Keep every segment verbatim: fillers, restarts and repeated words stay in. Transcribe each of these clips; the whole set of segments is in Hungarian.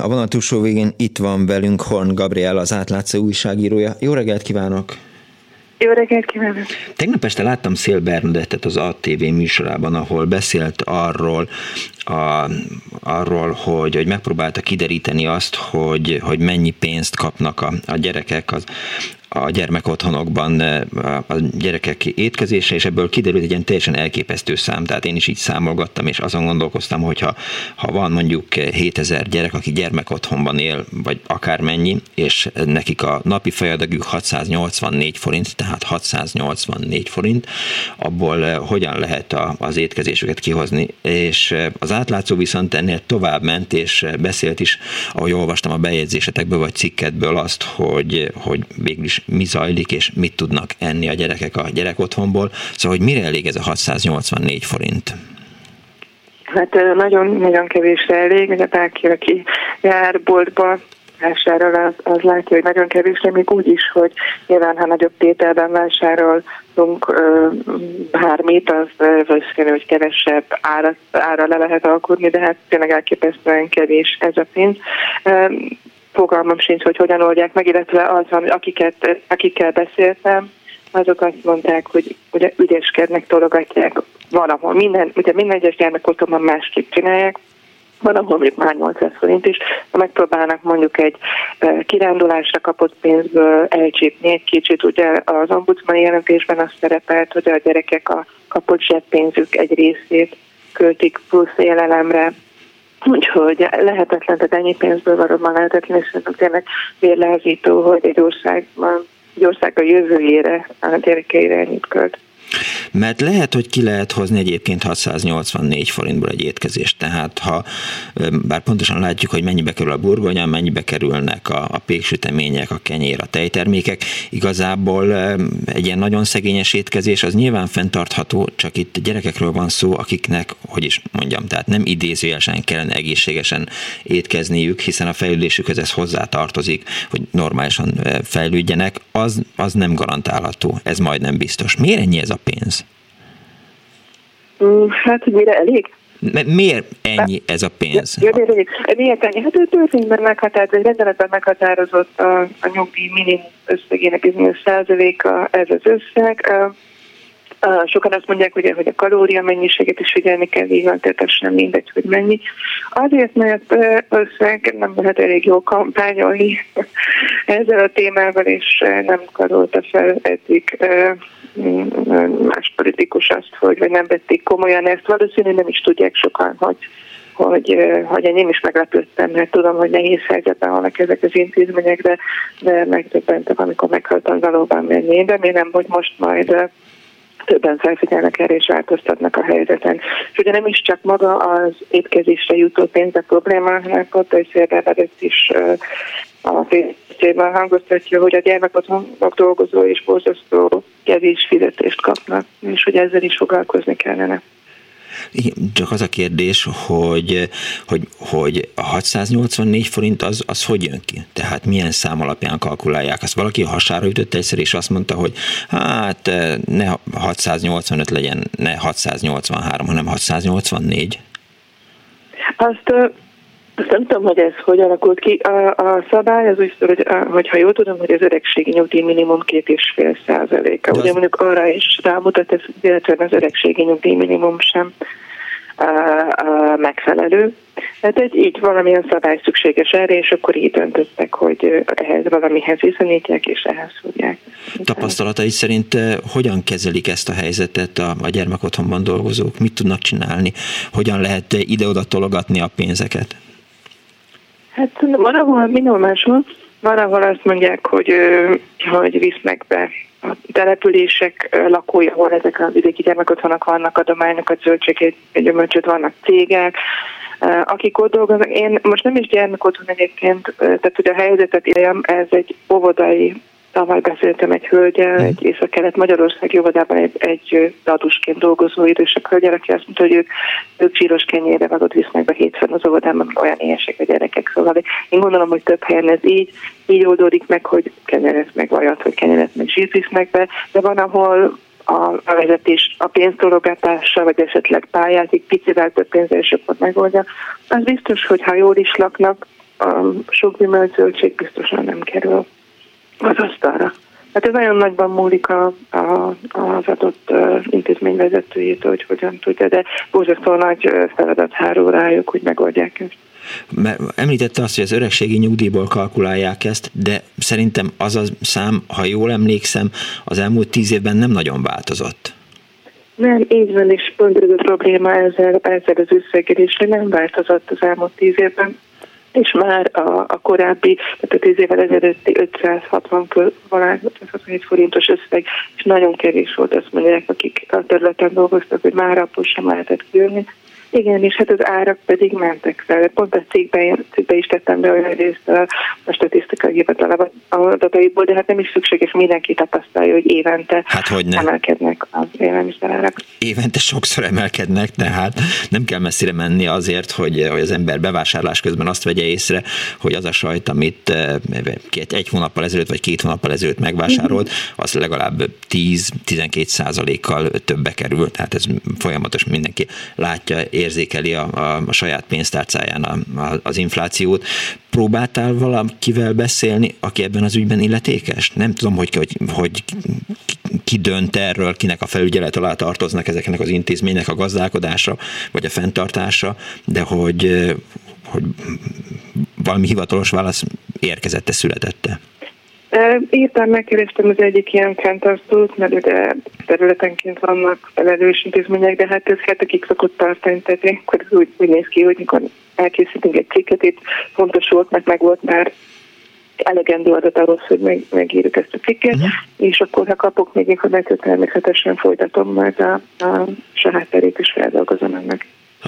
A vonal túlsó végén itt van velünk Horn Gabriella, az átlátszó újságírója. Jó reggelt kívánok! Jó reggelt kívánok! Tegnap este láttam Szél Bernadettet az á té vé műsorában, ahol beszélt arról, a, arról hogy, hogy megpróbálta kideríteni azt, hogy, hogy mennyi pénzt kapnak a, a gyerekek az, a gyermekotthonokban a gyerekek étkezése, és ebből kiderült egy ilyen teljesen elképesztő szám. Tehát én is így számolgattam, és azon gondolkoztam, hogy ha, ha van mondjuk hétezer gyerek, aki gyermekotthonban él, vagy akármennyi, és nekik a napi fejadagjuk hatszáznyolcvannégy forint, tehát hatszáznyolcvannégy forint, abból hogyan lehet a, az étkezésüket kihozni. És az átlátszó viszont ennél tovább ment, és beszélt is, ahogy olvastam a bejegyzésetekből, vagy cikketből azt, hogy, hogy végül is mi zajlik, és mit tudnak enni a gyerekek a gyerekotthonból. Szóval, hogy mire elég ez a hatszáznyolcvannégy forint? Hát nagyon-nagyon kevésre elég, ugye bárki, aki jár boltba, vásárol, az, az látja, hogy nagyon kevésre, még úgy is, hogy nyilván, ha nagyobb tételben vásárolunk bármit, az valószínű, hogy kevesebb ára, ára le lehet alkudni, de hát tényleg elképesztően kevés ez a pénz. Fogalmam sincs, hogy hogyan oldják meg, illetve azon, akiket, akikkel beszéltem, azok azt mondták, hogy ugye ügyeskednek, tologatják valahol. Minden, ugye minden egyes gyermekotthonban másképp csinálják, valahol mondjuk már nyolcszáz forint is, ha megpróbálnak mondjuk egy kirándulásra kapott pénzből elcsípni egy kicsit. Ugye az ombudsmani jelentésben azt szerepelt, hogy a gyerekek a kapott zseppénzük egy részét költik plusz élelemre, úgyhogy lehetetlen, tehát ennyi pénzből valóban lehetetlen, és szerintem tényleg vérlázító, hogy egy országban, egy ország a jövőjére, a gyerekeire ennyit költ. Mert lehet, hogy ki lehet hozni egyébként hatszáznyolcvannégy forintból egy étkezést. Tehát ha, bár pontosan látjuk, hogy mennyibe kerül a burgonya, mennyibe kerülnek a, a péksütemények, a kenyér, a tejtermékek, igazából egy ilyen nagyon szegényes étkezés az nyilván fenntartható, csak itt gyerekekről van szó, akiknek, hogy is mondjam, tehát nem idézőjelesen kellene egészségesen étkezniük, hiszen a fejlődésükhöz ez hozzátartozik, hogy normálisan fejlődjenek, az, az nem garantálható, ez majdnem biztos. Miért ennyi ez a pénz? Hát, hogy mire elég? Miért ennyi ez a pénz? Ja, miért elég? Miért ennyi? Hát ő törvényben meghatározott, egy rendeletben meghatározott a, a nyugdíj minimum összegének bizonyos százaléka ez az összeg. Sokan azt mondják, ugye, hogy a kalória mennyiséget is figyelni kell, így van, tehát sem mindegy, hogy mennyi. Azért, mert összeg nem lehet elég jó kampányolni ezzel a témával, és nem karolta fel eddig más politikus azt, hogy vagy nem vették komolyan ezt. Valószínűleg nem is tudják sokan, hogy, hogy, hogy én is meglepődtem, mert tudom, hogy nehéz helyzetben vannak ezek az intézmények, de, de megdöbbentem, amikor meghaltam valóban menni. De én nem, hogy most majd többen felfigyelnek erre, és változtatnak a helyzeten. És ugye nem is csak maga az étkezésre jutó pénz a probléma, hanem ott a szélben is a fészében hangoztatja, hogy a gyermekotthonok dolgozó és borzasztó kevés fizetést kapnak, és hogy ezzel is foglalkozni kellene. Csak az a kérdés, hogy, hogy, hogy a hatszáznyolcvannégy forint az, az hogy jön ki? Tehát milyen szám alapján kalkulálják? Azt valaki hasára ütött egyszer, és azt mondta, hogy hát ne hatszáznyolcvanöt legyen, ne hatszáznyolcvanhárom, hanem hatszáznyolcvannégy. Azt... Azt nem tudom, hogy ez hogy alakult ki. A, a szabály az úgy szól, hogy, hogy ha jól tudom, hogy az öregségi nyugdíj minimum két és fél százaléka. Ugye mondjuk arra is rámutat, illetve az öregségi nyugdíj minimum sem a, a megfelelő. Hát egy, így valamilyen szabály szükséges erre, és akkor így döntöttek, hogy ehhez valamihez viszonyítják, és ehhez fogják. Tapasztalatai szerint hogyan kezelik ezt a helyzetet a, a gyermekotthonban dolgozók? Mit tudnak csinálni? Hogyan lehet ide-oda tologatni a pénzeket? Hát valahol, mindenhol máshol, valahol azt mondják, hogy, hogy visznek be a települések lakói, ahol ezek a vidéki gyermekotthonok vannak, adományokat, zöldséget, gyümölcsöt, vannak cégek, akik ott dolgoznak. Én most nem is gyermekotthon egyébként, tehát ugye a helyzetet élem, ez egy óvodai, tavaly beszéltem egy hölgyel, egy Észak-Kelet-Magyarország óvodában egy, egy dadusként dolgozó idősebb hölgyel, aki azt mondta, hogy ők, ők zsíros kenyérre vagot visznek be hétfőn az óvodában, mert olyan éhesek a gyerekek. Szóval én gondolom, hogy több helyen ez így, így oldódik meg, hogy kenyeret meg vajat, hogy kenyeret meg zsírt visznek be, de van, ahol a vezetés a pénztologatással, vagy esetleg pályázik, picivel több pénzzel sokat megoldja. Az biztos, hogy ha jól is laknak, a sok gyümölcs zöldség biztosan nem kerül az asztalra. Hát ez nagyon nagyban múlik a, a, az adott intézmény vezetőjétől, hogy hogyan tudja, de borzasztó nagy feladat hárul rájuk, hogy megoldják ezt. Mert említette azt, hogy az öregségi nyugdíjból kalkulálják ezt, de szerintem az a szám, ha jól emlékszem, az elmúlt tíz évben nem nagyon változott. Nem, így van, és pont ez a probléma ezzel, ezzel az összegérésre nem változott az elmúlt tíz évben, és már a, a korábbi, tehát a tíz évvel ezelőtti ötszázhatvan, ötszázhatvanhét forintos összeg, és nagyon kevés volt, azt mondják, akik a területen dolgoztak, hogy már abból sem lehetett kijönni. Igen, és hát az árak pedig mentek fel. Pont a cikkben, cikkben is tettem be olyan részt a, a statisztikai hivatal adataiból, de hát nem is szükséges, mindenki tapasztalja, hogy évente hát, hogy emelkednek az élelmiszerárak. Évente sokszor emelkednek, tehát nem kell messzire menni azért, hogy, hogy az ember bevásárlás közben azt vegye észre, hogy az a sajt, amit két, egy hónappal ezelőtt vagy két hónappal ezelőtt megvásárolt, az legalább tíz-tizenkét százalékkal többbe kerül, tehát ez folyamatos, mindenki látja, érzékeli a, a, a saját pénztárcáján a, a, az inflációt. Próbáltál valakivel beszélni, aki ebben az ügyben illetékes? Nem tudom, hogy, hogy, hogy ki dönt erről, kinek a felügyelet alá tartoznak ezeknek az intézménynek a gazdálkodása, vagy a fenntartása, de hogy, hogy valami hivatalos válasz érkezette, születette. Írtam, megkérdeztem az egyik ilyen fenntartót, mert ugye területenként vannak felelős intézmények, de hát ez hetekig szokott tartani, tehát ilyenkor úgy, úgy néz ki, hogy mikor elkészítünk egy cikket, itt fontos volt, meg meg volt már elegendő adat ahhoz, hogy meg, megírjuk ezt a cikket, uh-huh. és akkor, ha kapok még információt, természetesen folytatom, majd a, a hátterét is feldolgozom ennek.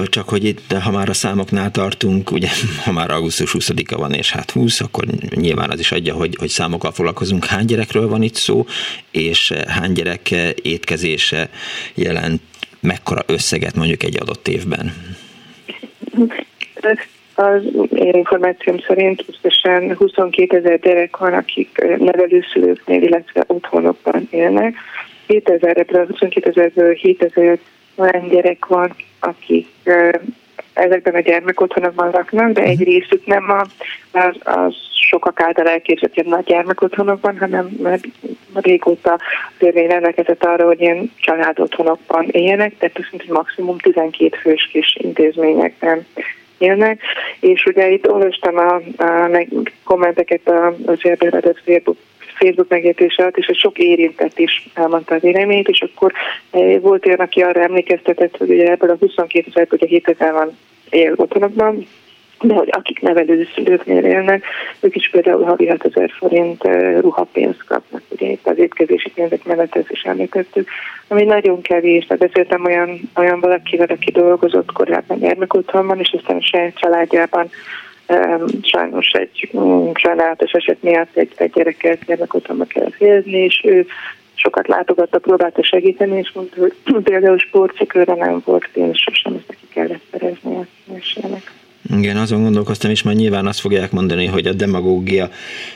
Csak hogy itt, ha már a számoknál tartunk, ugye, ha már augusztus huszadika van, és hát húsz, akkor nyilván az is adja, hogy, hogy számokkal foglalkozunk. Hány gyerekről van itt szó, és hány gyerek étkezése jelent mekkora összeget mondjuk egy adott évben? Az én információm szerint összesen huszonkétezer gyerek van, akik nevelőszülőknél, illetve otthonokban élnek. huszonkétezer-ből hétezer olyan gyerek van, akik ezekben a gyermekotthonokban laknak, de egy részük nem a, az, az sokak által elképzett ilyen nagy gyermekotthonokban, hanem már régóta törvény rendelkezett arra, hogy ilyen családotthonokban éljenek, tehát szintén maximum tizenkét fős kis intézményekben élnek, és ugye itt olvastam a, a meg kommenteket az Szél Bernadett Facebook Facebook megértése alatt, és sok érintett is elmondta a véleményét, és akkor volt olyan, aki arra emlékeztetett, hogy ugye ebből a huszonkétezer, ugye hétezer van él otthonokban, de hogy akik nevelő szülőknél élnek, ők is például havi hatezer forint ruhapénzt kapnak, ugye itt az étkezési pénzek mellett ezt is említettük, ami nagyon kevés. De beszéltem olyan, olyan valakivel, aki dolgozott korábban gyermekotthonban, és aztán saját családjában sajnos egy sajnálatos eset miatt egy, egy gyereket gyermekotthonba kell helyezni, és ő sokat látogatta, próbálta segíteni, és mondta, hogy például sportcikőre nem volt pénz, sosem ezt neki kellett szerezni a mesének. Igen, azon gondolkoztam, és már nyilván azt fogják mondani, hogy a demagógia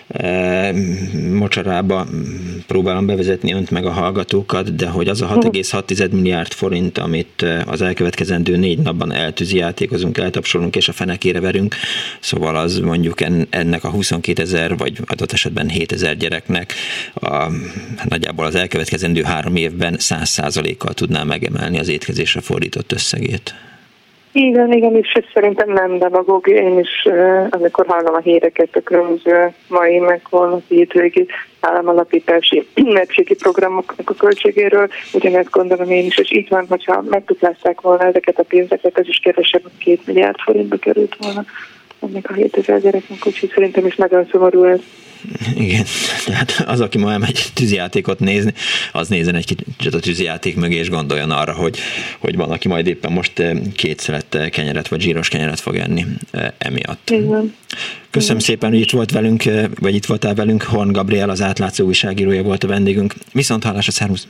e, mocsarába próbálom bevezetni önt meg a hallgatókat, de hogy az a hat egész hat tized milliárd forint, amit az elkövetkezendő négy napban eltűzi, játékozunk, eltapsolunk és a fenekére verünk, szóval az mondjuk en, ennek a huszonkétezer vagy adott esetben hétezer gyereknek a, nagyjából az elkövetkezendő három évben száz százalékkal tudná megemelni az étkezésre fordított összegét. Igen, igen, és szerintem nem demagógia. Én is, uh, amikor hallom a híreket, a különböző mai, meg holnap hétvégi államalapítási meccségi programoknak a költségéről, ugyanezt gondolom én is, és így van, hogyha megtudlásszák volna ezeket a pénzeket, ez is kevesebb, mint két milliárd forintba került volna ennek a hétezer gyereknek, úgyhogy szerintem is nagyon szomorú ez. Igen, tehát az, aki ma elmegy tűzijátékot nézni, az nézzen egy kicsit a tűzijáték mögé, és gondoljon arra, hogy, hogy van, aki majd éppen most két szelet kenyeret, vagy zsíros kenyeret fog enni emiatt. Igen. Köszönöm szépen, hogy itt volt velünk, vagy itt voltál velünk. Horn Gabriella, az Átlátszó újságírója volt a vendégünk. Viszont hallásra, szervusz!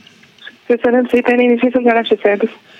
Köszönöm szépen, én is viszont hallásra, szervusz!